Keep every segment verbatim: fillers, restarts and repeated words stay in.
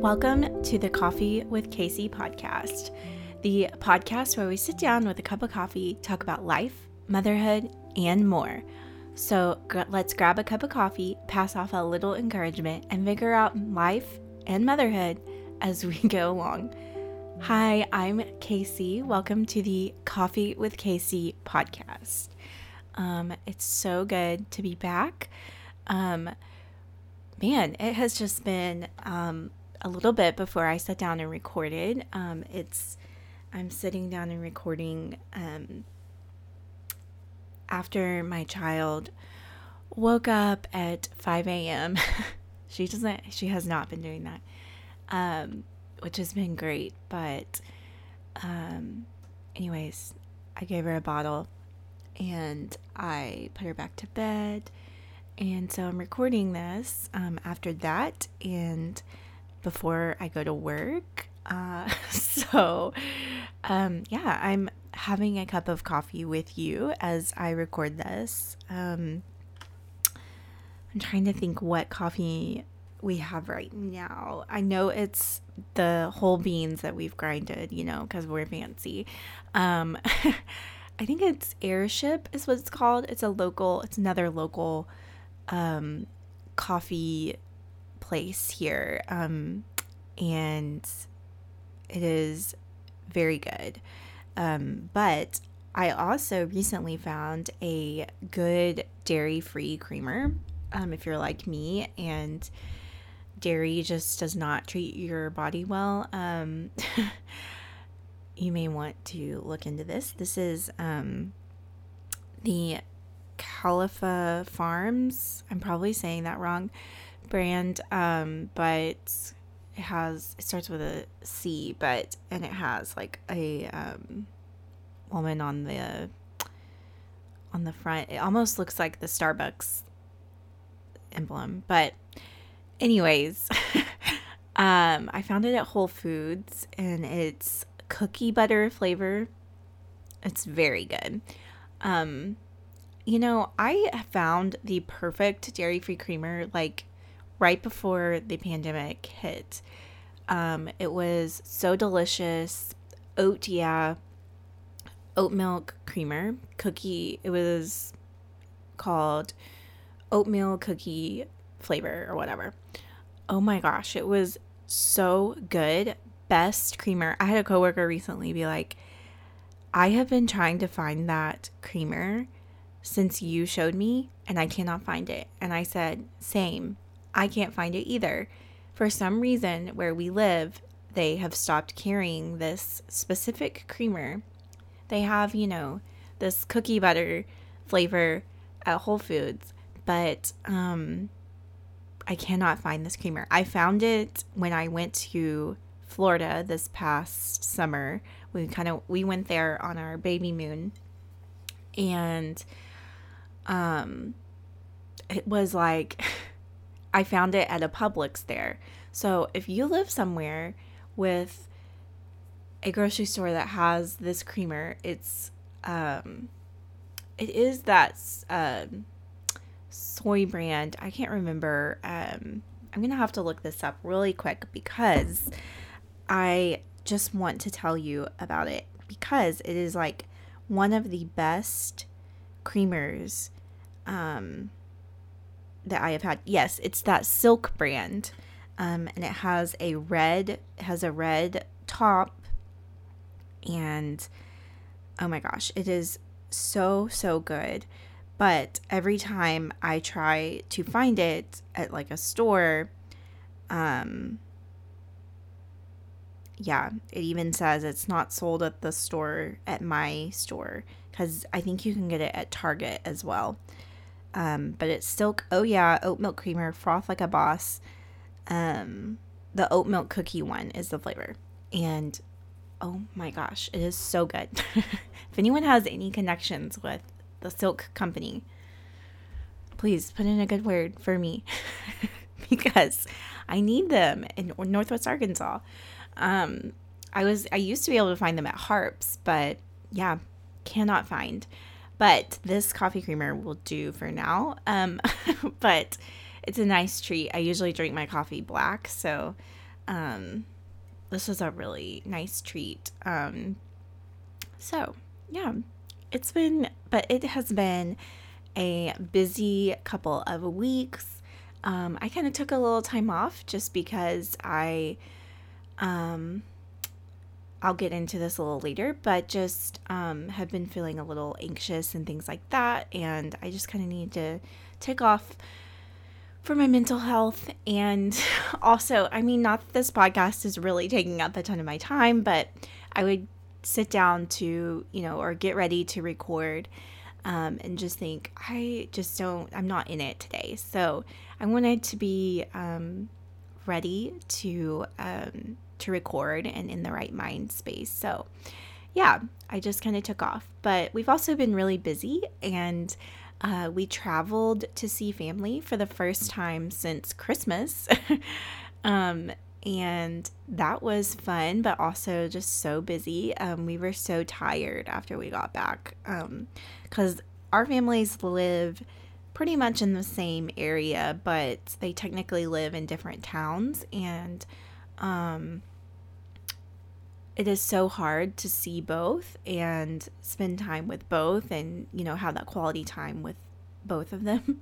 Welcome to the Coffee with Casey podcast, the podcast where we sit down with a cup of coffee, talk about life, motherhood, and more. So gr- let's grab a cup of coffee, pass off a little encouragement, and figure out life and motherhood as we go along. Hi, I'm Casey. Welcome to the Coffee with Casey podcast. Um, it's so good to be back. Um, man, it has just been... Um, a little bit before I sat down and recorded. Um, it's, I'm sitting down and recording um, after my child woke up at five a.m. She doesn't, she has not been doing that, um, which has been great. But um, anyways, I gave her a bottle and I put her back to bed. And so I'm recording this um, after that and before I go to work. Uh, so, um, yeah, I'm having a cup of coffee with you as I record this. Um, I'm trying to think what coffee we have right now. I know it's the whole beans that we've grinded, you know, because we're fancy. Um, I think it's Airship is what it's called. It's a local, it's another local um, coffee place here, um and it is very good, um but I also recently found a good dairy-free creamer, um if you're like me and dairy just does not treat your body well. Um you may want to look into this. This is um the Califa Farms, I'm probably saying that wrong, brand, um but it has, it starts with a C, but and it has like a um woman on the on the front. It almost looks like the Starbucks emblem, but anyways, um I found it at Whole Foods and it's cookie butter flavor. It's very good. um you know, I found the perfect dairy-free creamer like right before the pandemic hit. Um, it was so delicious. Oat, yeah. Oat milk creamer. Cookie. It was called oatmeal cookie flavor or whatever. Oh my gosh. It was so good. Best creamer. I had a coworker recently be like, I have been trying to find that creamer since you showed me and I cannot find it. And I said, same. I can't find it either. For some reason, where we live, they have stopped carrying this specific creamer. They have, you know, this cookie butter flavor at Whole Foods, but um, I cannot find this creamer. I found it when I went to Florida this past summer. We kind of, we went there on our baby moon, and um, it was like... I found it at a Publix there. So if you live somewhere with a grocery store that has this creamer, it's, um, it is that, um, soy brand. I can't remember. Um, I'm going to have to look this up really quick because I just want to tell you about it because it is like one of the best creamers, um, that I have had. Yes, it's that Silk brand, um, and it has a red has a red top, and oh my gosh, it is so so good. But every time I try to find it at like a store, um, yeah, it even says it's not sold at the store at my store because I think you can get it at Target as well. Um, but it's Silk, oh yeah, oat milk creamer, froth like a boss. Um, the oat milk cookie one is the flavor. And oh my gosh, it is so good. If anyone has any connections with the Silk company, please put in a good word for me because I need them in Northwest Arkansas. Um, I was, I used to be able to find them at Harps, but yeah, cannot find. But this coffee creamer will do for now. Um, but it's a nice treat. I usually drink my coffee black. So um, this was a really nice treat. Um, so yeah, it's been, but it has been a busy couple of weeks. Um, I kind of took a little time off just because I, um, I'll get into this a little later, but just um, have been feeling a little anxious and things like that. And I just kind of need to take off for my mental health. And also, I mean, not that this podcast is really taking up a ton of my time, but I would sit down to, you know, or get ready to record um, and just think, I just don't, I'm not in it today. So I wanted to be um, ready to, um, to record and in the right mind space. So yeah, I just kind of took off, but we've also been really busy, and uh, we traveled to see family for the first time since Christmas. um, and that was fun, but also just so busy. Um, we were so tired after we got back, um, because our families live pretty much in the same area, but they technically live in different towns, and um, it is so hard to see both and spend time with both and, you know, have that quality time with both of them.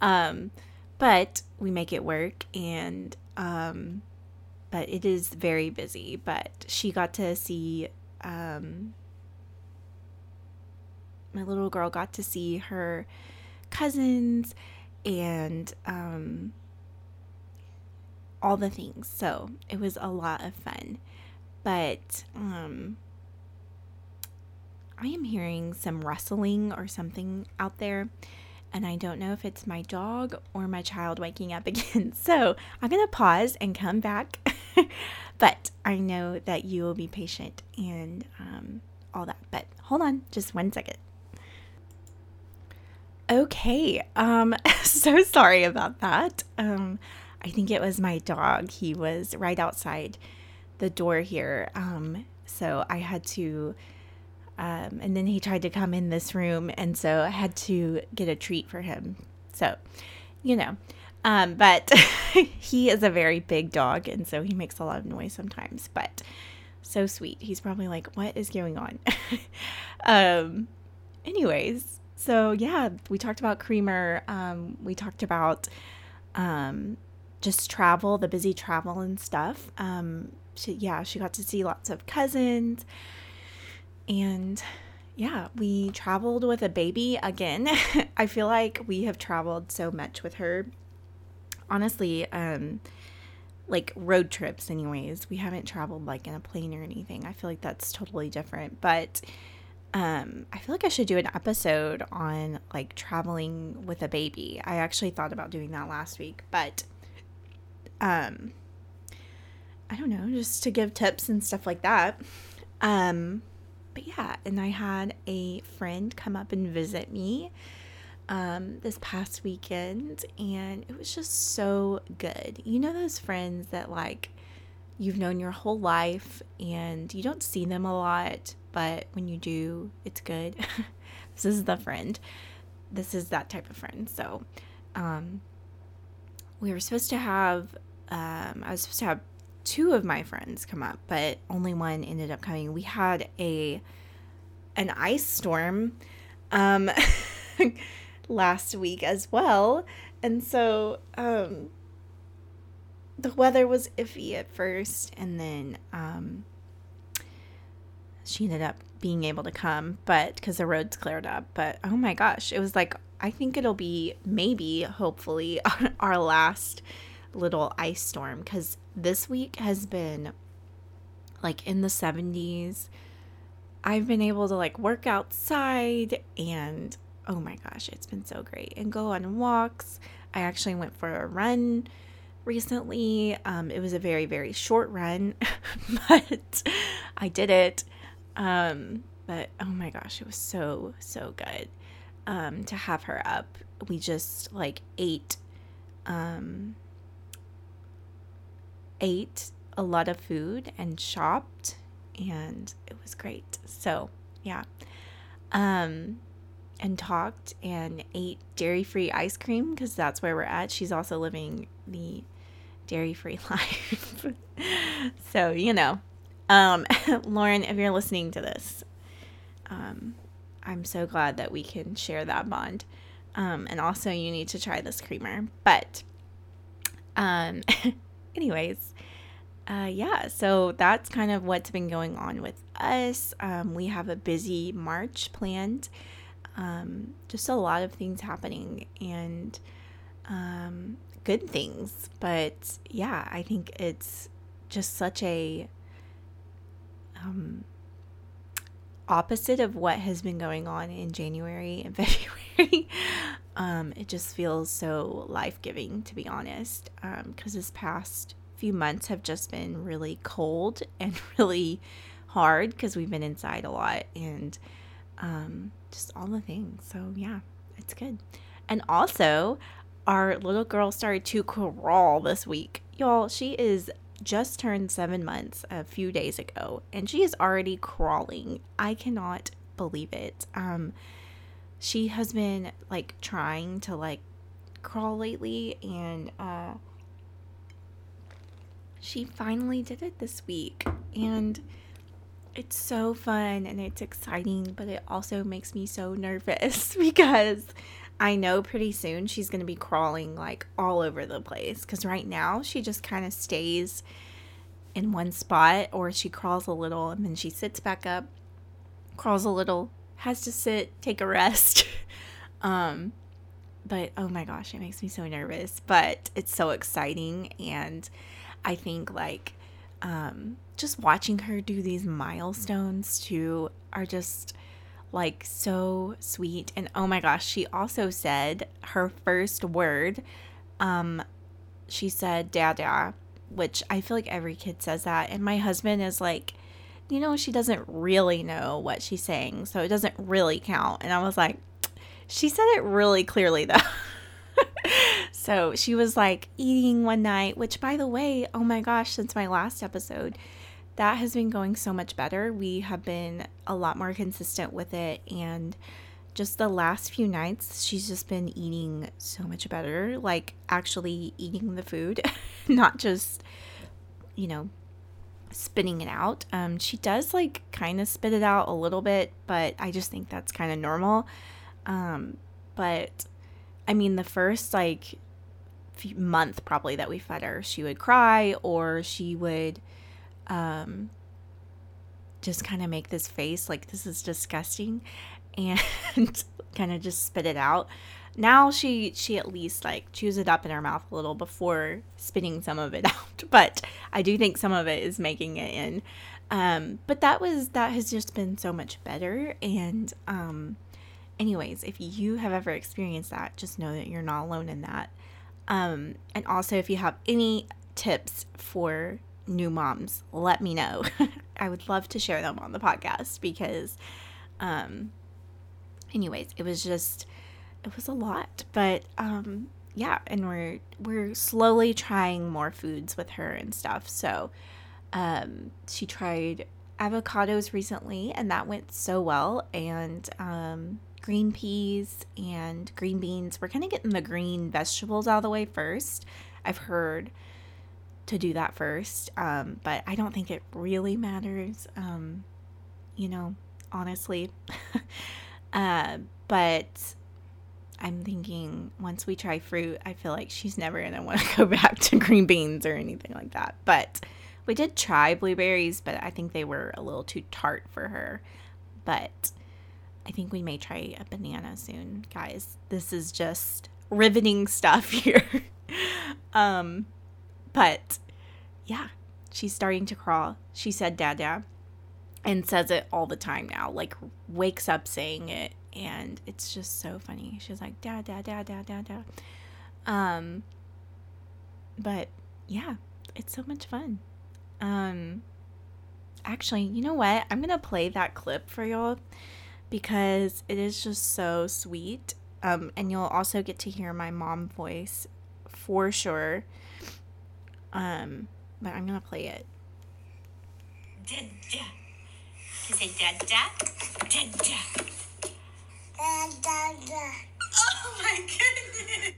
um, but we make it work, and, um, but it is very busy. But she got to see, um, my little girl got to see her cousins and, um, all the things. So it was a lot of fun. But um, I am hearing some rustling or something out there, and I don't know if it's my dog or my child waking up again. So I'm going to pause and come back, but I know that you will be patient and um, all that. But hold on just one second. Okay. Um, so sorry about that. Um, I think it was my dog. He was right outside the door here, um so I had to um and then he tried to come in this room, and so I had to get a treat for him, so you know um but he is a very big dog, and so he makes a lot of noise sometimes, but so sweet. He's probably like, what is going on? um anyways so yeah, we talked about creamer, um we talked about um just travel, the busy travel and stuff. um She, yeah, she got to see lots of cousins, and yeah, we traveled with a baby again. I feel like we have traveled so much with her, honestly, um, like road trips anyways. We haven't traveled like in a plane or anything. I feel like that's totally different, but um, I feel like I should do an episode on like traveling with a baby. I actually thought about doing that last week, but um I don't know, just to give tips and stuff like that. Um, but yeah, and I had a friend come up and visit me um, this past weekend, and it was just so good. You know those friends that, like, you've known your whole life, and you don't see them a lot, but when you do, it's good. This is the friend. This is that type of friend. So um, we were supposed to have, um, I was supposed to have two of my friends come up, but only one ended up coming. We had a an ice storm um last week as well, and so um the weather was iffy at first, and then um she ended up being able to come, but because the roads cleared up. But oh my gosh, it was like, I think it'll be maybe hopefully our last little ice storm, because this week has been like in the seventies. I've been able to like work outside, and oh my gosh, it's been so great, and go on walks. I actually went for a run recently. Um, it was a very, very short run, but I did it. Um, but oh my gosh, it was so, so good um, to have her up. We just like ate, um, ate a lot of food and shopped, and it was great. So yeah, um and talked and ate dairy-free ice cream, because that's where we're at. She's also living the dairy-free life. So, you know, um, Lauren, if you're listening to this, um, I'm so glad that we can share that bond. Um, and also you need to try this creamer, but, um, anyways, uh, yeah, so that's kind of what's been going on with us. Um, we have a busy March planned, um, just a lot of things happening and, um, good things, but yeah, I think it's just such a, um, opposite of what has been going on in January and February. Um, it just feels so life-giving, to be honest, um, because this past few months have just been really cold and really hard because we've been inside a lot and um, just all the things. So, yeah, it's good. And also, our little girl started to crawl this week. Y'all, she is just turned seven months a few days ago, and she is already crawling. I cannot believe it. Um, she has been, like, trying to, like, crawl lately, and uh, she finally did it this week, and it's so fun, and it's exciting, but it also makes me so nervous because I know pretty soon she's going to be crawling, like, all over the place, because right now she just kind of stays in one spot, or she crawls a little, and then she sits back up, crawls a little, has to sit, take a rest, um, but, oh my gosh, it makes me so nervous, but it's so exciting, and I think, like, um, just watching her do these milestones, too, are just like so sweet. And oh my gosh, she also said her first word, um she said dada, which I feel like every kid says that, and my husband is like, you know, she doesn't really know what she's saying, so it doesn't really count. And I was like, she said it really clearly though. So she was like eating one night, which by the way, oh my gosh, since my last episode, that has been going so much better. We have been a lot more consistent with it, and just the last few nights, she's just been eating so much better, like actually eating the food, not just, you know, spitting it out. Um, she does like kind of spit it out a little bit, but I just think that's kind of normal. Um, but I mean, the first like few month probably that we fed her, she would cry, or she would um just kind of make this face like this is disgusting and kind of just spit it out. Now she she at least like chews it up in her mouth a little before spitting some of it out, but I do think some of it is making it in. Um but that was that has just been so much better. And um anyways, if you have ever experienced that, just know that you're not alone in that. Um and also, if you have any tips for new moms, let me know. I would love to share them on the podcast because um anyways, it was just it was a lot, but um yeah, and we're we're slowly trying more foods with her and stuff. So um she tried avocados recently, and that went so well, and um green peas and green beans. We're kind of getting the green vegetables out of the way first. I've heard to do that first, um, but I don't think it really matters, um, you know, honestly. uh, but I'm thinking once we try fruit, I feel like she's never going to want to go back to green beans or anything like that. But we did try blueberries, but I think they were a little too tart for her. But I think we may try a banana soon, guys. This is just riveting stuff here. um, But yeah, she's starting to crawl. She said dada and says it all the time now, like wakes up saying it. And it's just so funny. She's like, dada, dada, dada. Um, but yeah, it's so much fun. Um, actually, you know what? I'm going to play that clip for y'all because it is just so sweet. Um, and you'll also get to hear my mom voice for sure. Um, but I'm gonna play it. Da da. You say da da. Da da. Da da da. Oh my goodness.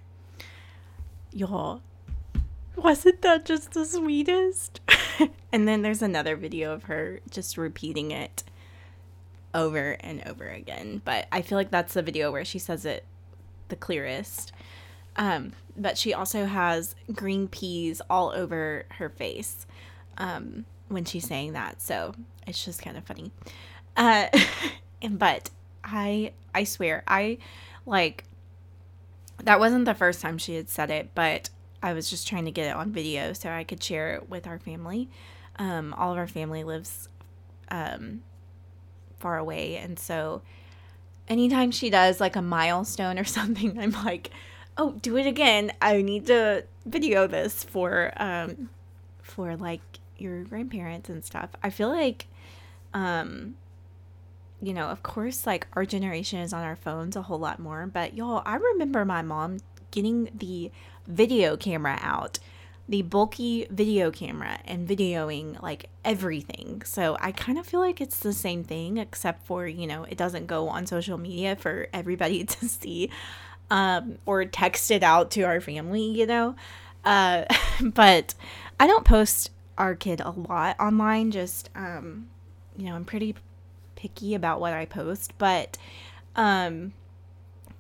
Y'all, wasn't that just the sweetest? And then there's another video of her just repeating it over and over again. But I feel like that's the video where she says it the clearest. Um, but she also has green peas all over her face um, when she's saying that. So it's just kind of funny. Uh, but I I swear, I, like, that wasn't the first time she had said it, but I was just trying to get it on video so I could share it with our family. Um, all of our family lives um, far away, and so anytime she does, like, a milestone or something, I'm like, oh, do it again. I need to video this for, um, for, like, your grandparents and stuff. I feel like, um, you know, of course, like, our generation is on our phones a whole lot more, but y'all, I remember my mom getting the video camera out, the bulky video camera, and videoing, like, everything. So I kind of feel like it's the same thing, except for, you know, it doesn't go on social media for everybody to see, um, or text it out to our family, you know. Uh, but I don't post our kid a lot online, just, um, you know, I'm pretty picky about what I post, but, um,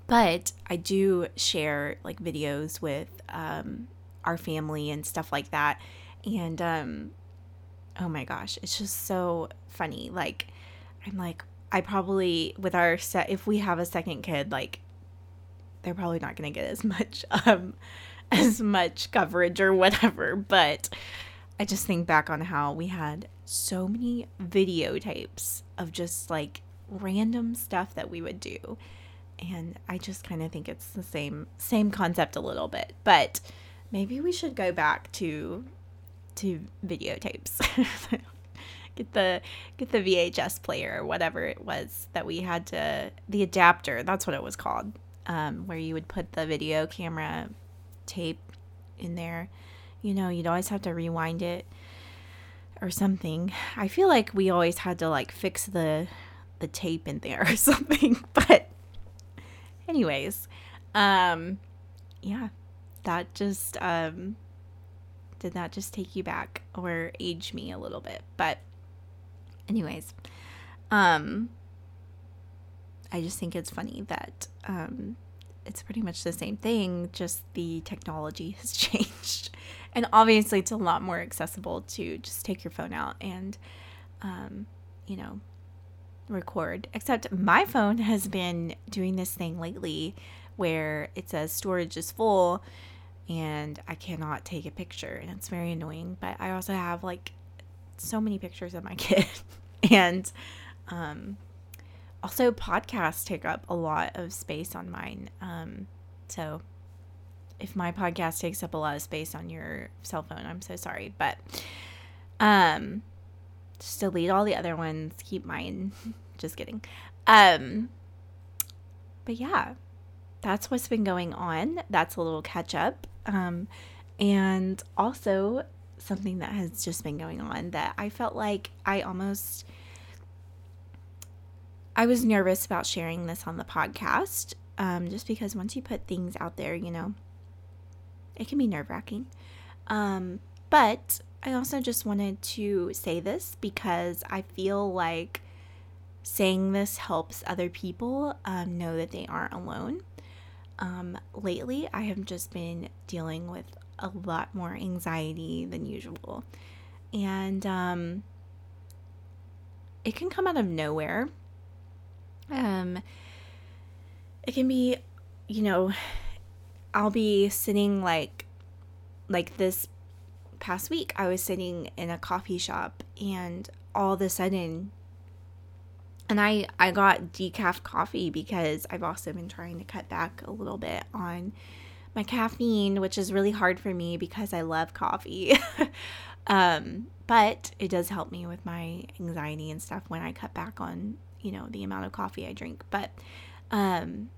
but I do share, like, videos with, um, our family and stuff like that. And, um, oh my gosh, it's just so funny. Like, I'm like, I probably, with our set, if we have a second kid, like, they're probably not going to get as much, um, as much coverage or whatever. But I just think back on how we had so many videotapes of just, like, random stuff that we would do. And I just kind of think it's the same, same concept a little bit, but maybe we should go back to, to videotapes, get the, get the V H S player or whatever it was that we had to, the adapter, that's what it was called, um, where you would put the video camera tape in there. You know, you'd always have to rewind it or something. I feel like we always had to, like, fix the, the tape in there or something, but anyways, um, yeah, that just, um, did that just take you back or age me a little bit? But anyways, um, I just think it's funny that, um, it's pretty much the same thing, just the technology has changed. And obviously it's a lot more accessible to just take your phone out and, um, you know, record, except my phone has been doing this thing lately where it says storage is full and I cannot take a picture, and it's very annoying. But I also have, like, so many pictures of my kid and um also podcasts take up a lot of space on mine, um so if my podcast takes up a lot of space on your cell phone, I'm so sorry, but um just delete all the other ones. Keep mine. Just kidding. Um, but yeah, that's what's been going on. That's a little catch up. Um, and also something that has just been going on that I felt like I almost, I was nervous about sharing this on the podcast. Um, just because once you put things out there, you know, it can be nerve wracking. Um, but I also just wanted to say this because I feel like saying this helps other people um, know that they aren't alone. Um, lately, I have just been dealing with a lot more anxiety than usual. And um, it can come out of nowhere. Um, it can be, you know, I'll be sitting like, like this past week I was sitting in a coffee shop, and all of a sudden, and I I got decaf coffee because I've also been trying to cut back a little bit on my caffeine, which is really hard for me because I love coffee. um but it does help me with my anxiety and stuff when I cut back on, you know, the amount of coffee I drink. But um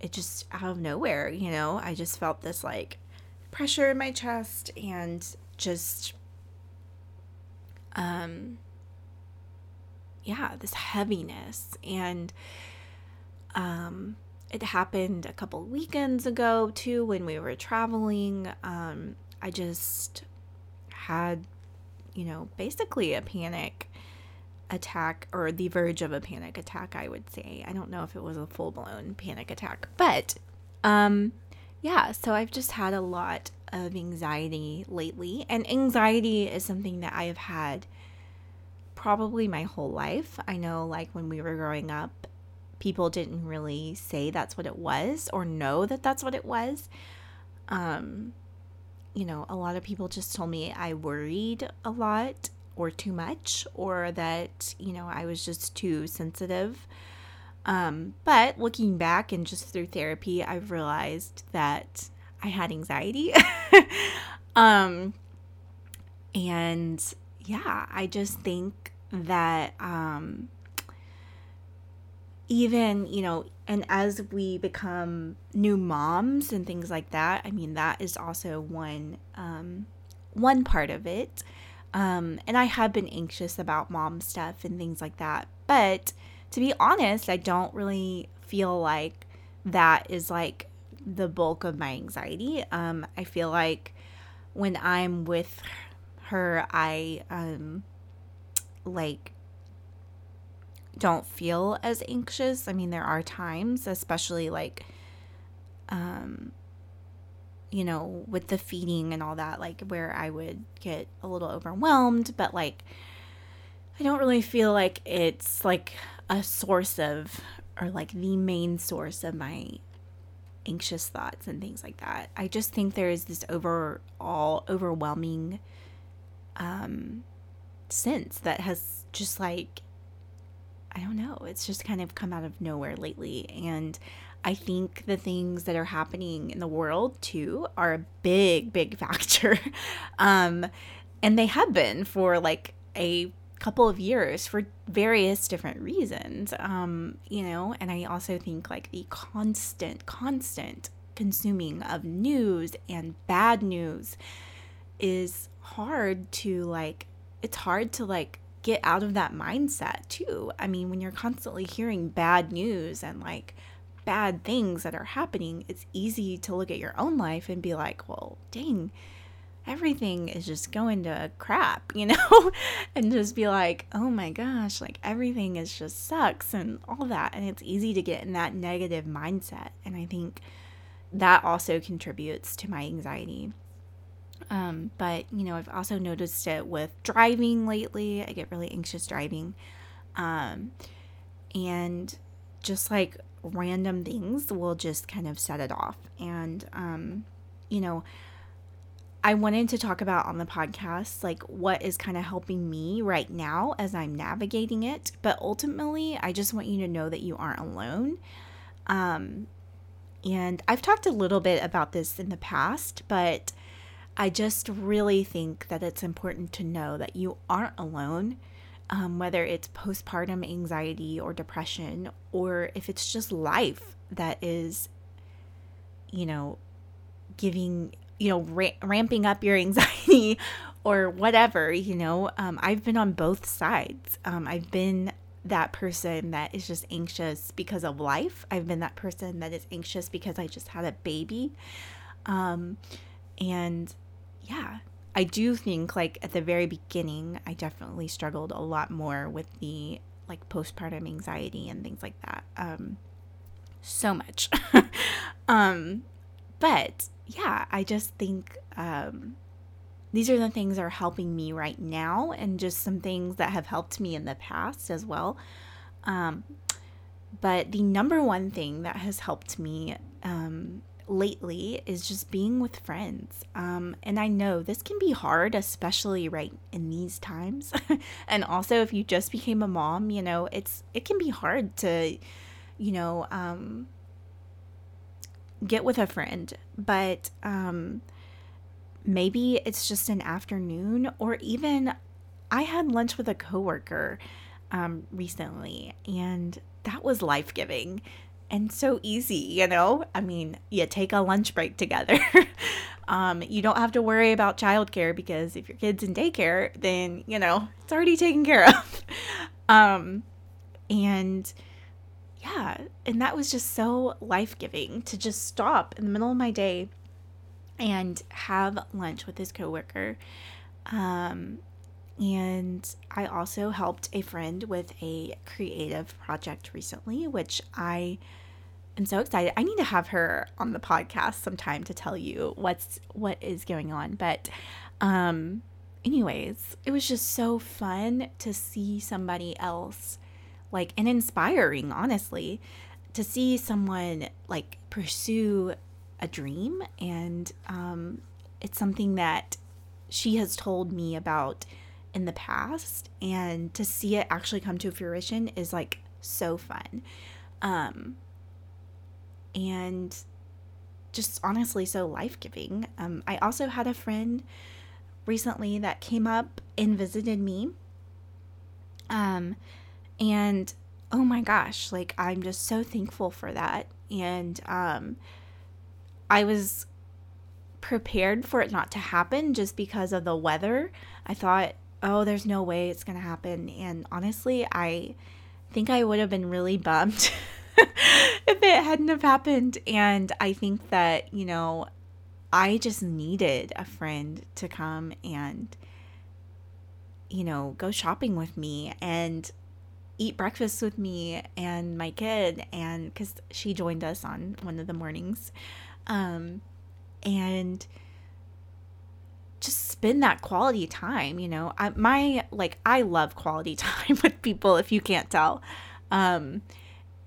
it just out of nowhere, you know, I just felt this like pressure in my chest and just, um, yeah, this heaviness. And, um, it happened a couple weekends ago too, when we were traveling. Um, I just had, you know, basically a panic attack, or the verge of a panic attack, I would say. I don't know if it was a full-blown panic attack, but um yeah, so I've just had a lot of anxiety lately, and anxiety is something that I have had probably my whole life. I know, like, when we were growing up, people didn't really say that's what it was or know that that's what it was. Um, you know, a lot of people just told me I worried a lot or too much, or that, you know, I was just too sensitive. Um, but looking back and just through therapy, I've realized that I had anxiety. um, and yeah, I just think that, um, even, you know, and as we become new moms and things like that, I mean, that is also one, um, one part of it. Um, and I have been anxious about mom stuff and things like that. But to be honest, I don't really feel like that is like the bulk of my anxiety. Um, I feel like when I'm with her, I, um, like, don't feel as anxious. I mean, there are times, especially like, um, you know, with the feeding and all that, like where I would get a little overwhelmed, but like, I don't really feel like it's like a source of, or like the main source of my anxious thoughts and things like that. I just think there is this overall overwhelming, um, sense that has just like, I don't know, it's just kind of come out of nowhere lately. And I think the things that are happening in the world too are a big, big factor. Um, and they have been for like a couple of years for various different reasons. Um, you know, and I also think like the constant, constant consuming of news and bad news is hard to like, it's hard to like get out of that mindset too. I mean, when you're constantly hearing bad news and like bad things that are happening, it's easy to look at your own life and be like, well, dang, everything is just going to crap, you know, and just be like, oh my gosh, like everything is just sucks and all that. And it's easy to get in that negative mindset. And I think that also contributes to my anxiety. Um, but, you know, I've also noticed it with driving lately. I get really anxious driving. Um, and just like random things will just kind of set it off. And, um, you know, I wanted to talk about on the podcast, like what is kind of helping me right now as I'm navigating it. But ultimately, I just want you to know that you aren't alone. Um, and I've talked a little bit about this in the past, but I just really think that it's important to know that you aren't alone, um, whether it's postpartum anxiety or depression, or if it's just life that is, you know, giving, you know, ra- ramping up your anxiety or whatever, you know. Um, I've been on both sides. Um, I've been that person that is just anxious because of life. I've been that person that is anxious because I just had a baby. Um, and yeah, I do think like at the very beginning, I definitely struggled a lot more with the like postpartum anxiety and things like that. Um, so much. um, but yeah, I just think, um, these are the things that are helping me right now, and just some things that have helped me in the past as well. Um, but the number one thing that has helped me, um, lately is just being with friends. Um, and I know this can be hard, especially right in these times. And also if you just became a mom, you know, it's, it can be hard to, you know, um, get with a friend, but, um, maybe it's just an afternoon, or even I had lunch with a coworker, um, recently, and that was life-giving. And so easy, you know? I mean, you take a lunch break together. um, you don't have to worry about childcare, because if your kid's in daycare, then, you know, it's already taken care of. um, and yeah, and that was just so life-giving to just stop in the middle of my day and have lunch with his coworker. Um, and I also helped a friend with a creative project recently, which I am so excited. I need to have her on the podcast sometime to tell you what's, what is going on. But, um, anyways, it was just so fun to see somebody else, like, and inspiring, honestly, to see someone like pursue a dream. And um, it's something that she has told me about in the past, and to see it actually come to fruition is like so fun. Um, and just honestly, so life-giving. Um, I also had a friend recently that came up and visited me. Um, and oh my gosh, like I'm just so thankful for that. And, um, I was prepared for it not to happen just because of the weather. I thought, oh, there's no way it's going to happen. And honestly, I think I would have been really bummed if it hadn't have happened. And I think that, you know, I just needed a friend to come and, you know, go shopping with me and eat breakfast with me and my kid. And because she joined us on one of the mornings. Um, and just spend that quality time, you know, I, my, like, I love quality time with people, if you can't tell. Um,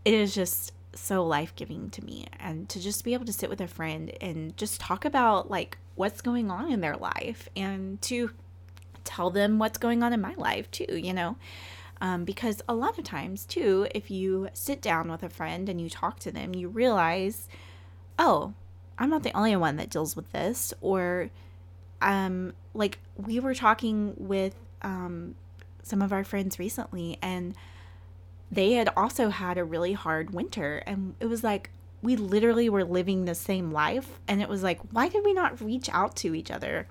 it is just so life-giving to me, and to just be able to sit with a friend and just talk about like what's going on in their life, and to tell them what's going on in my life too, you know, um, because a lot of times too, if you sit down with a friend and you talk to them, you realize, oh, I'm not the only one that deals with this. Or, um, like we were talking with, um, some of our friends recently, and they had also had a really hard winter, and it was like, we literally were living the same life. And it was like, why did we not reach out to each other,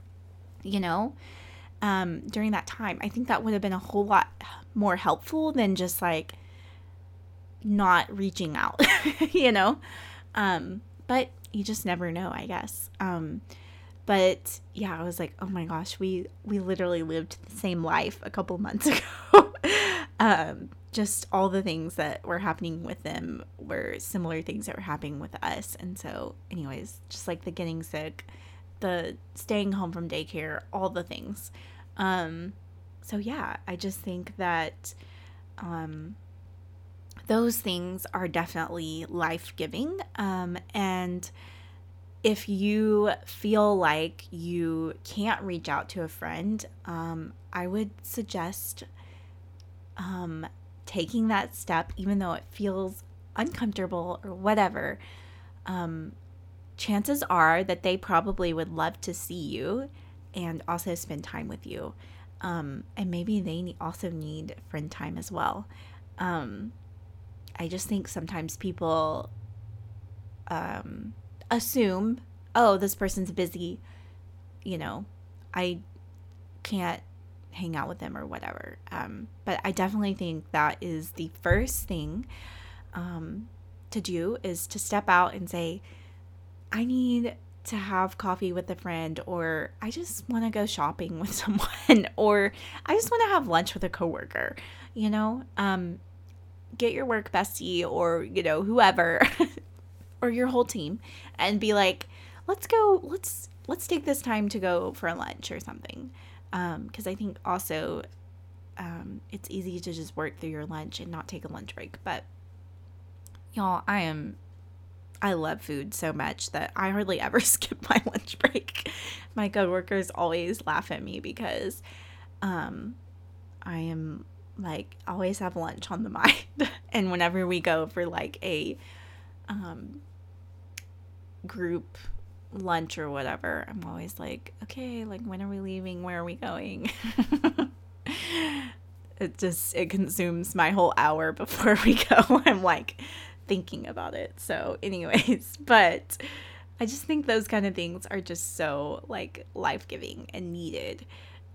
you know, um, during that time? I think that would have been a whole lot more helpful than just like not reaching out, you know? Um, but you just never know, I guess. Um, but yeah, I was like, oh my gosh, we, we literally lived the same life a couple months ago. um, just all the things that were happening with them were similar things that were happening with us. And so anyways, just like the getting sick, the staying home from daycare, all the things. Um, so yeah, I just think that, um, those things are definitely life-giving. Um, and if you feel like you can't reach out to a friend, um, I would suggest um, taking that step, even though it feels uncomfortable or whatever. Um, chances are that they probably would love to see you and also spend time with you. Um, and maybe they also need friend time as well. Um, I just think sometimes people um, assume, oh, this person's busy, you know, I can't hang out with them or whatever. Um, but I definitely think that is the first thing um, to do, is to step out and say, I need to have coffee with a friend, or I just want to go shopping with someone, or I just want to have lunch with a coworker, you know, um, get your work bestie, or, you know, whoever, or your whole team, and be like, let's go, let's, let's take this time to go for lunch or something. Um, 'cause I think also, um, it's easy to just work through your lunch and not take a lunch break. But y'all, I am, I love food so much that I hardly ever skip my lunch break. My coworkers always laugh at me because, um, I am like always have lunch on the mind. And whenever we go for like a um group lunch or whatever, I'm always like, okay, like when are we leaving, where are we going? it just it consumes my whole hour before we go. I'm like thinking about it. So anyways, but I just think those kind of things are just so like life-giving and needed.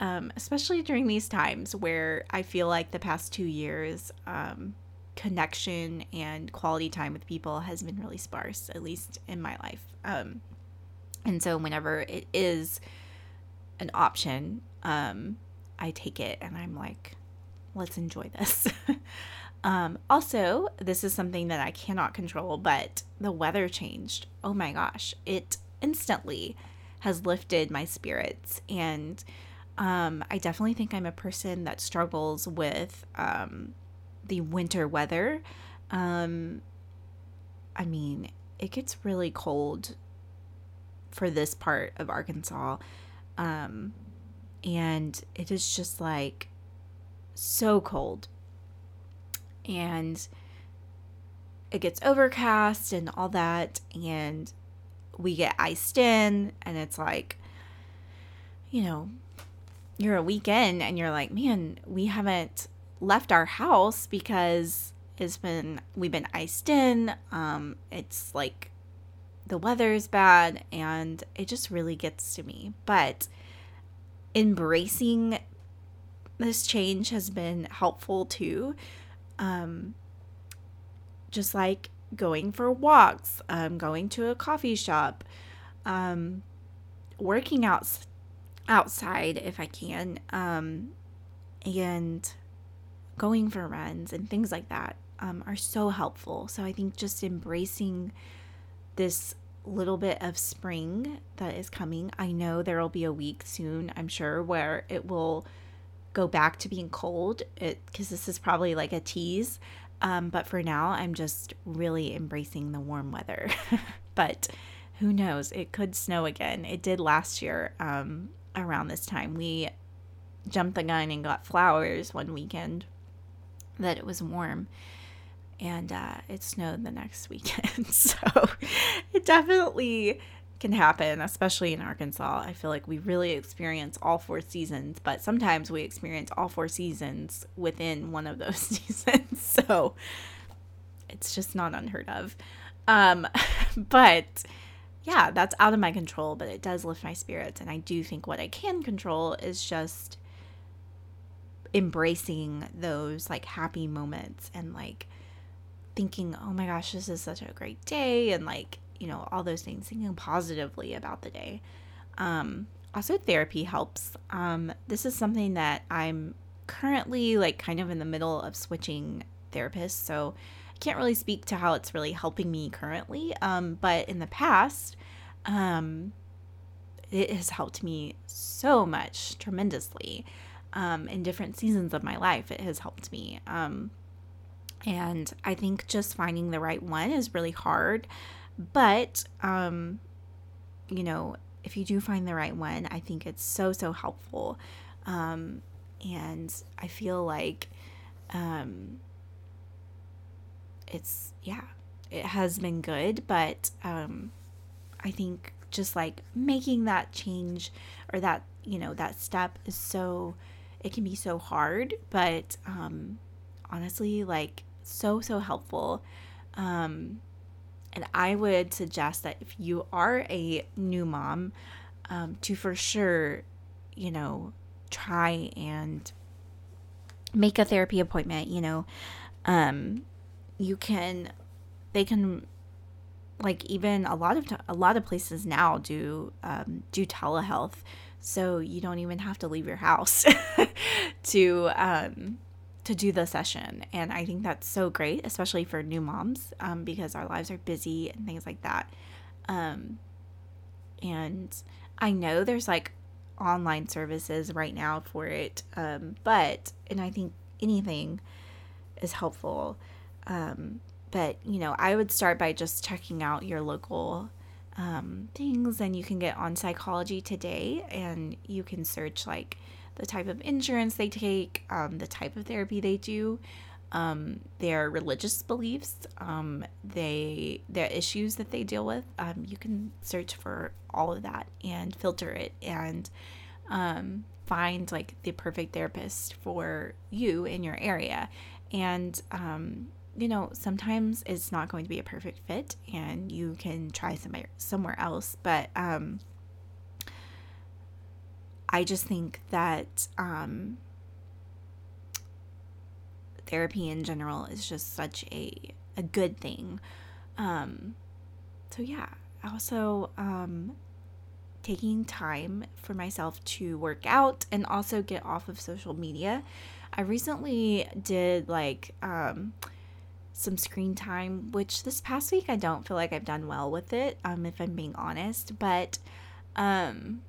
Um, especially during these times where I feel like the past two years, um, connection and quality time with people has been really sparse, at least in my life. Um, And so whenever it is an option, um, I take it and I'm like, let's enjoy this. Um, also, this is something that I cannot control, but the weather changed. Oh my gosh. It instantly has lifted my spirits. And um, I definitely think I'm a person that struggles with um, the winter weather. Um, I mean, it gets really cold for this part of Arkansas. Um, and it is just like so cold. And it gets overcast and all that, and we get iced in, and it's like, you know, you're a weekend and you're like, man, we haven't left our house because it's been, we've been iced in. Um, it's like the weather's bad, and it just really gets to me. But embracing this change has been helpful too. Um, just like going for walks, um, going to a coffee shop, um, working out outside if I can, um, and going for runs and things like that, um, are so helpful. So I think just embracing this little bit of spring that is coming. I know there will be a week soon, I'm sure, where it will go back to being cold, it because this is probably like a tease, um, but for now I'm just really embracing the warm weather. But who knows, it could snow again. It did last year, um, around this time. We jumped the gun and got flowers one weekend that it was warm, and uh, it snowed the next weekend. So it definitely can happen, especially in Arkansas. I feel like we really experience all four seasons, but sometimes we experience all four seasons within one of those seasons. So it's just not unheard of. Um, but yeah, that's out of my control, but it does lift my spirits. And I do think what I can control is just embracing those like happy moments and like thinking, oh my gosh, this is such a great day. And like, you know, all those things, thinking positively about the day. Um, also therapy helps. Um, this is something that I'm currently like kind of in the middle of switching therapists. So I can't really speak to how it's really helping me currently. Um, but in the past, um, it has helped me so much, tremendously. Um, in different seasons of my life, it has helped me. Um, and I think just finding the right one is really hard. But, um, you know, if you do find the right one, I think it's so, so helpful. Um, and I feel like um, it's, yeah, it has been good. But um, I think just like making that change or that, you know, that step is so, it can be so hard. But um, honestly, like so, so helpful. Um And I would suggest that if you are a new mom, um, to for sure, you know, try and make a therapy appointment. You know, um, you can, they can, like even a lot of t- a lot of places now do um, do telehealth, so you don't even have to leave your house to. Um, to do the session. And I think that's so great, especially for new moms, um, because our lives are busy and things like that. Um, and I know there's like online services right now for it. Um, but, and I think anything is helpful. Um, but, you know, I would start by just checking out your local, um, things, and you can get on Psychology Today and you can search like the type of insurance they take, um, the type of therapy they do, um, their religious beliefs, um, they their issues that they deal with. Um, you can search for all of that and filter it and um, find like the perfect therapist for you in your area. And, um, you know, sometimes it's not going to be a perfect fit and you can try somebody, somewhere else. But um I just think that um, therapy in general is just such a, a good thing. Um, so yeah, also um, taking time for myself to work out and also get off of social media. I recently did like um, some screen time, which this past week I don't feel like I've done well with it, um, if I'm being honest. But um,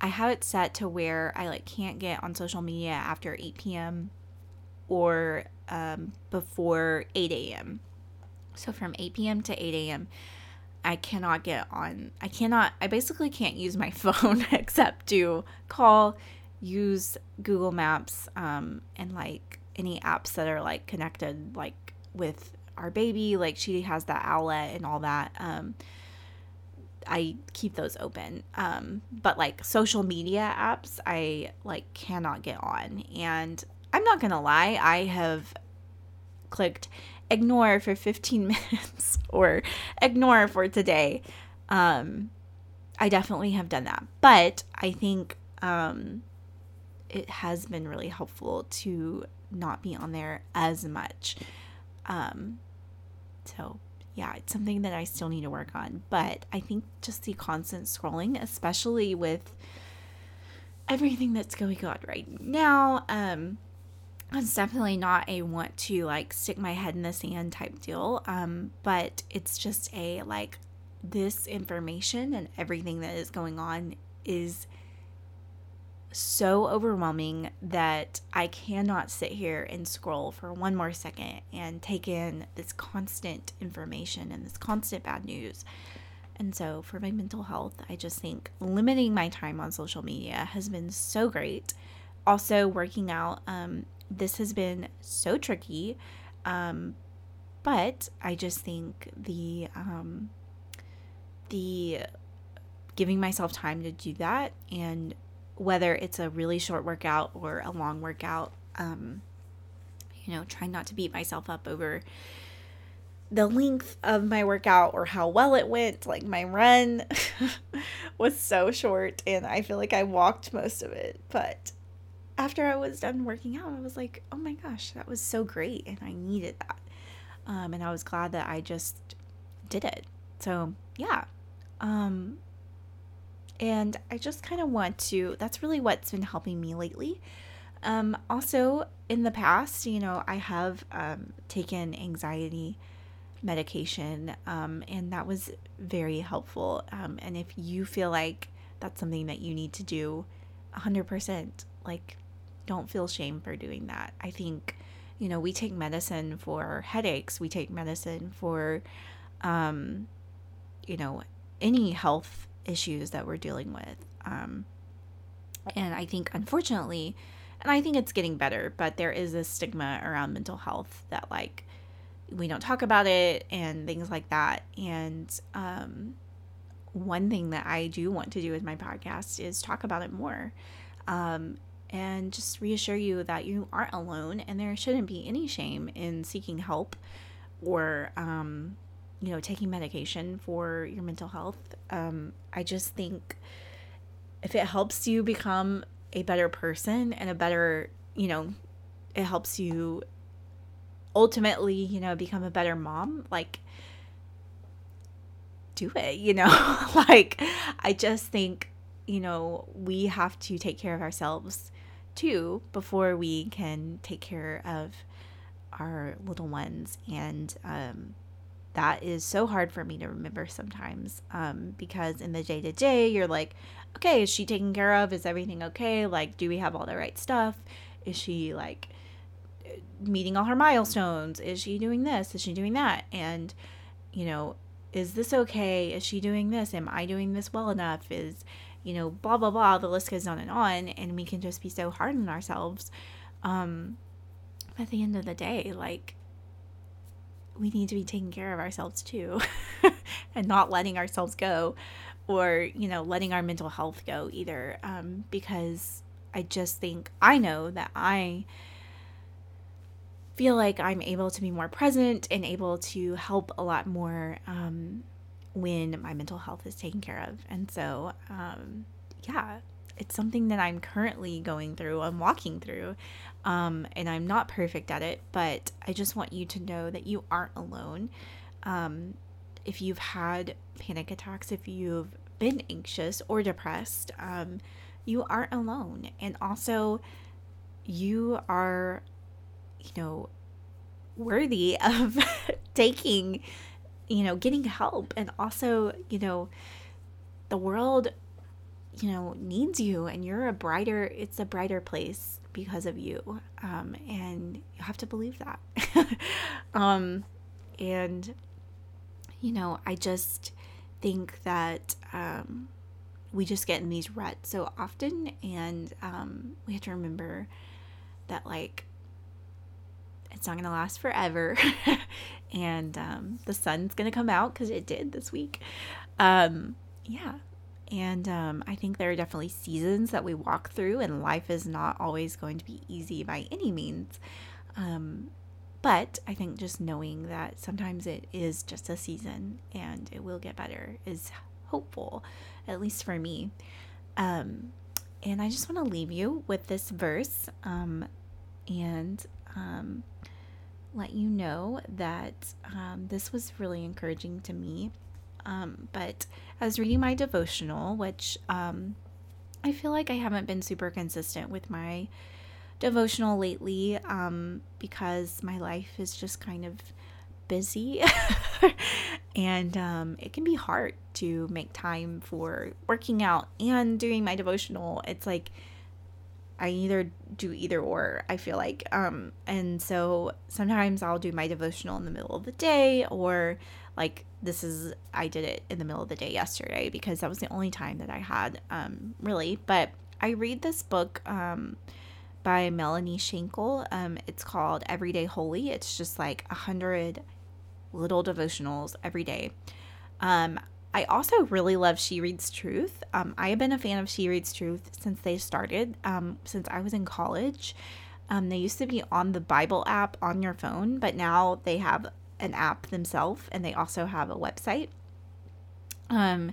I have it set to where I like can't get on social media after eight p.m. or um, before eight a.m. So from eight p.m. to eight a.m., I cannot get on, I cannot, I basically can't use my phone except to call, use Google Maps, um, and like any apps that are like connected, like with our baby, like she has that outlet and all that. Um, I keep those open. Um, but like social media apps, I like cannot get on. And I'm not going to lie, I have clicked ignore for fifteen minutes or ignore for today. Um, I definitely have done that, but I think um, it has been really helpful to not be on there as much. Um, so yeah, it's something that I still need to work on, but I think just the constant scrolling, especially with everything that's going on right now, um, it's definitely not a want to like stick my head in the sand type deal, um, but it's just a like this information and everything that is going on is so overwhelming that I cannot sit here and scroll for one more second and take in this constant information and this constant bad news. And so for my mental health, I just think limiting my time on social media has been so great. Also working out, um, this has been so tricky, um, but I just think the um, the giving myself time to do that, and whether it's a really short workout or a long workout, um, you know, trying not to beat myself up over the length of my workout or how well it went. Like my run was so short, and I feel like I walked most of it, but after I was done working out, I was like, oh my gosh, that was so great. And I needed that. Um, and I was glad that I just did it. So yeah. Um, and I just kind of want to, that's really what's been helping me lately. Um, also in the past, you know, I have, um, taken anxiety medication, um, and that was very helpful. Um, and if you feel like that's something that you need to do a hundred percent, like, don't feel shame for doing that. I think, you know, we take medicine for headaches. We take medicine for, um, you know, any health issues that we're dealing with. Um, and I think, unfortunately, and I think it's getting better, but there is this stigma around mental health that, like, we don't talk about it and things like that. And um, one thing that I do want to do with my podcast is talk about it more. Um, and just reassure you that you aren't alone and there shouldn't be any shame in seeking help or, um, you know, taking medication for your mental health. Um, I just think if it helps you become a better person and a better, you know, it helps you ultimately, you know, become a better mom, like do it, you know, like I just think, you know, we have to take care of ourselves too before we can take care of our little ones. And um, that is so hard for me to remember sometimes, um, because in the day to day, you're like, okay, is she taken care of? Is everything okay? Like, do we have all the right stuff? Is she like meeting all her milestones? Is she doing this? Is she doing that? And, you know, is this okay? Is she doing this? Am I doing this well enough? Is, you know, blah, blah, blah, the list goes on and on, and we can just be so hard on ourselves. Um, at the end of the day, like, we need to be taking care of ourselves too and not letting ourselves go or, you know, letting our mental health go either. Um, because I just think, I know that I feel like I'm able to be more present and able to help a lot more, um, when my mental health is taken care of. And so, um, yeah, it's something that I'm currently going through, I'm walking through, um, and I'm not perfect at it, but I just want you to know that you aren't alone. Um, if you've had panic attacks, if you've been anxious or depressed, um, you aren't alone. And also you are, you know, worthy of taking, you know, getting help. And also, you know, the world, you know, needs you, and you're a brighter, it's a brighter place because of you. Um, and you have to believe that. um, and, you know, I just think that, um, we just get in these ruts so often. And, um, we have to remember that, like, it's not going to last forever. and, um, the sun's going to come out, 'cause it did this week. Um, yeah. And um, I think there are definitely seasons that we walk through, and life is not always going to be easy by any means. Um, but I think just knowing that sometimes it is just a season and it will get better is hopeful, at least for me. Um, and I just want to leave you with this verse um, and um, let you know that um, this was really encouraging to me. Um, but I was reading my devotional, which, um, I feel like I haven't been super consistent with my devotional lately, um, because my life is just kind of busy and, um, it can be hard to make time for working out and doing my devotional. It's like, I either do either or, I feel like, um, and so sometimes I'll do my devotional in the middle of the day, or like this is, I did it in the middle of the day yesterday because that was the only time that I had, um, really. But I read this book, um, by Melanie Schenkel. Um, it's called Everyday Holy. It's just like a hundred little devotionals every day. Um, I also really love She Reads Truth. Um, I have been a fan of She Reads Truth since they started, um, since I was in college. Um, they used to be on the Bible app on your phone, but now they have an app themselves, and they also have a website. Um,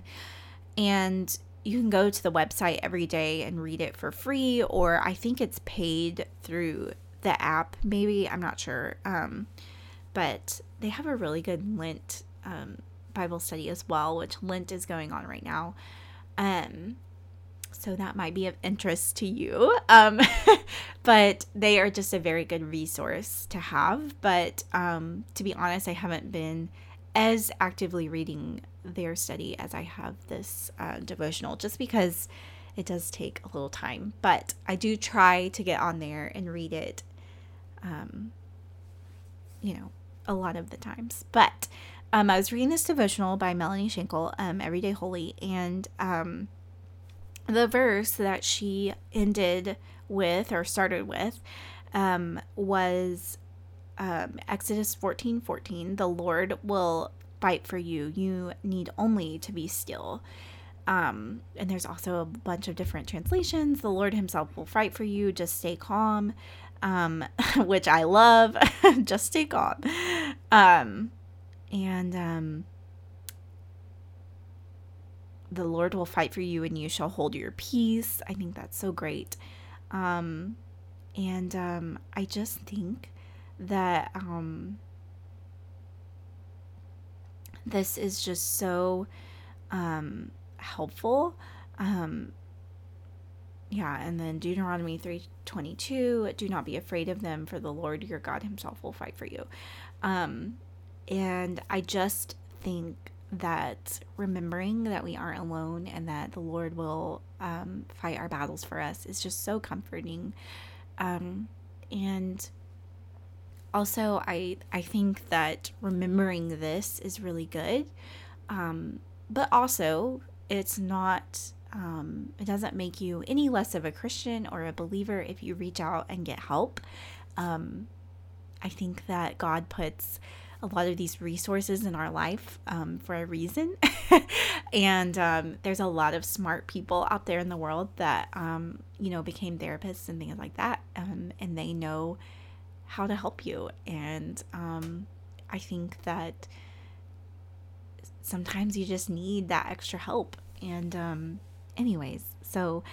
and you can go to the website every day and read it for free, or I think it's paid through the app, maybe, I'm not sure. Um, but they have a really good Lent, um, Bible study as well, which Lent is going on right now. Um, so that might be of interest to you. Um, but they are just a very good resource to have. But, um, to be honest, I haven't been as actively reading their study as I have this, uh, devotional, just because it does take a little time, but I do try to get on there and read it, um, you know, a lot of the times. But, Um, I was reading this devotional by Melanie Schenkel, um, Everyday Holy, and um, the verse that she ended with or started with um, was um, Exodus fourteen fourteen. The Lord will fight for you. You need only to be still. Um, and there's also a bunch of different translations. The Lord himself will fight for you. Just stay calm, um, which I love. Just stay calm. Um And um, the Lord will fight for you, and you shall hold your peace. I think that's so great. Um, and um, I just think that um, this is just so um, helpful. Um, yeah, and then Deuteronomy three twenty-two, do not be afraid of them, for the Lord your God himself will fight for you. Um And I just think that remembering that we aren't alone and that the Lord will um, fight our battles for us is just so comforting. Um, and also, I I think that remembering this is really good. Um, but also, it's not, um, it doesn't make you any less of a Christian or a believer if you reach out and get help. Um, I think that God puts a lot of these resources in our life um, for a reason. and um, there's a lot of smart people out there in the world that, um, you know, became therapists and things like that. Um, and they know how to help you. And um, I think that sometimes you just need that extra help. And um, anyways, so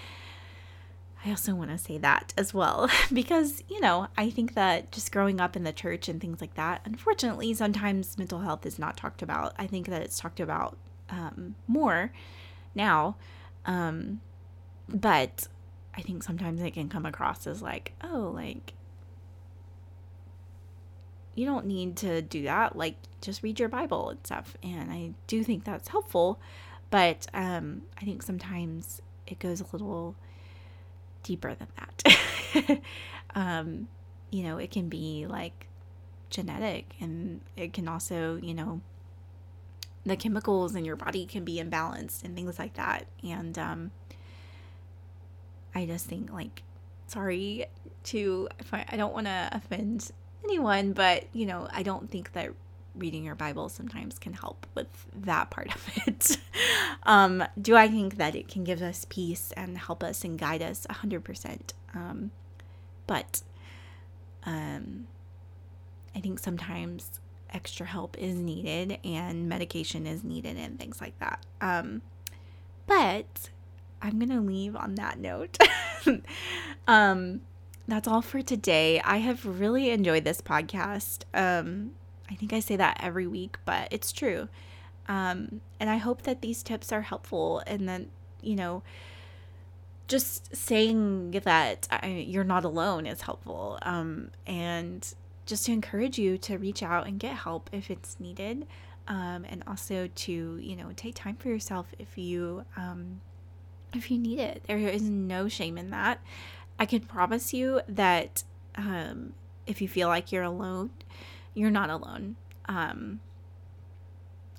I also want to say that as well, because, you know, I think that just growing up in the church and things like that, unfortunately, sometimes mental health is not talked about. I think that it's talked about um, more now, um, but I think sometimes it can come across as like, oh, like, you don't need to do that. Like, just read your Bible and stuff. And I do think that's helpful, but um, I think sometimes it goes a little deeper than that. um, you know, it can be like genetic, and it can also, you know, the chemicals in your body can be imbalanced and things like that. And um, I just think, like, sorry to, if I, I don't want to offend anyone, but, you know, I don't think that reading your Bible sometimes can help with that part of it. um, do I think that it can give us peace and help us and guide us one hundred percent? Um, but um, I think sometimes extra help is needed and medication is needed and things like that. Um, but I'm going to leave on that note. um, that's all for today. I have really enjoyed this podcast. Um, I think I say that every week, but it's true. Um, and I hope that these tips are helpful, and that, you know, just saying that I, you're not alone is helpful. Um, and just to encourage you to reach out and get help if it's needed. Um, and also to, you know, take time for yourself if you, um, if you need it. There is no shame in that. I can promise you that, um, if you feel like you're alone, you're not alone. Um,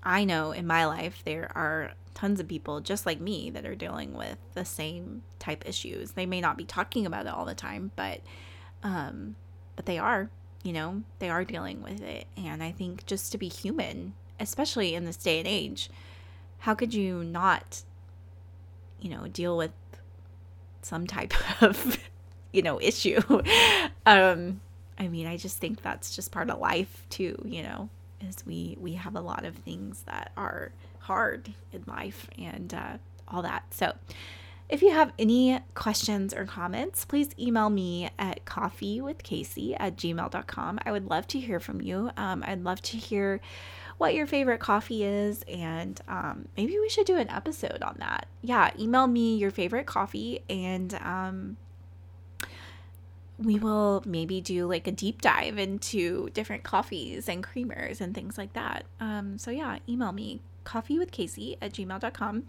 I know in my life there are tons of people just like me that are dealing with the same type issues. They may not be talking about it all the time, but um, but they are, you know, they are dealing with it. And I think just to be human, especially in this day and age, how could you not, you know, deal with some type of, you know, issue? um I mean, I just think that's just part of life too, you know, is we, we have a lot of things that are hard in life and uh, all that. So if you have any questions or comments, please email me at coffeewithcasey at gmail dot com. I would love to hear from you. Um, I'd love to hear what your favorite coffee is, and um, maybe we should do an episode on that. Yeah, email me your favorite coffee, and um, we will maybe do like a deep dive into different coffees and creamers and things like that. Um, so yeah, email me coffeewithcasey at gmail dot com.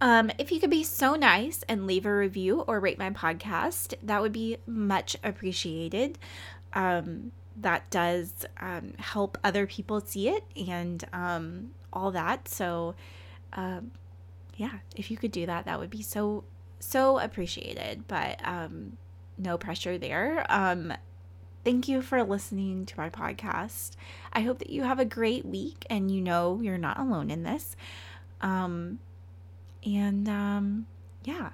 Um, if you could be so nice and leave a review or rate my podcast, that would be much appreciated. Um, that does, um, help other people see it and, um, all that. So, um, yeah, if you could do that, that would be so, so appreciated. But, um, no pressure there. Um, thank you for listening to my podcast. I hope that you have a great week, and you know you're not alone in this. Um, and um, yeah,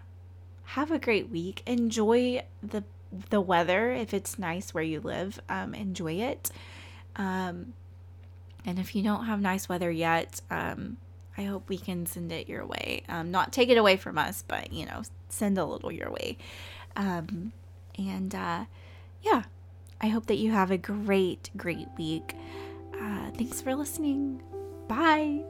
have a great week. Enjoy the the weather if it's nice where you live. Um, enjoy it. Um, and if you don't have nice weather yet, um, I hope we can send it your way. Um, not take it away from us, but you know, send a little your way. Um. And, uh, yeah, I hope that you have a great, great week. Uh, thanks for listening. Bye.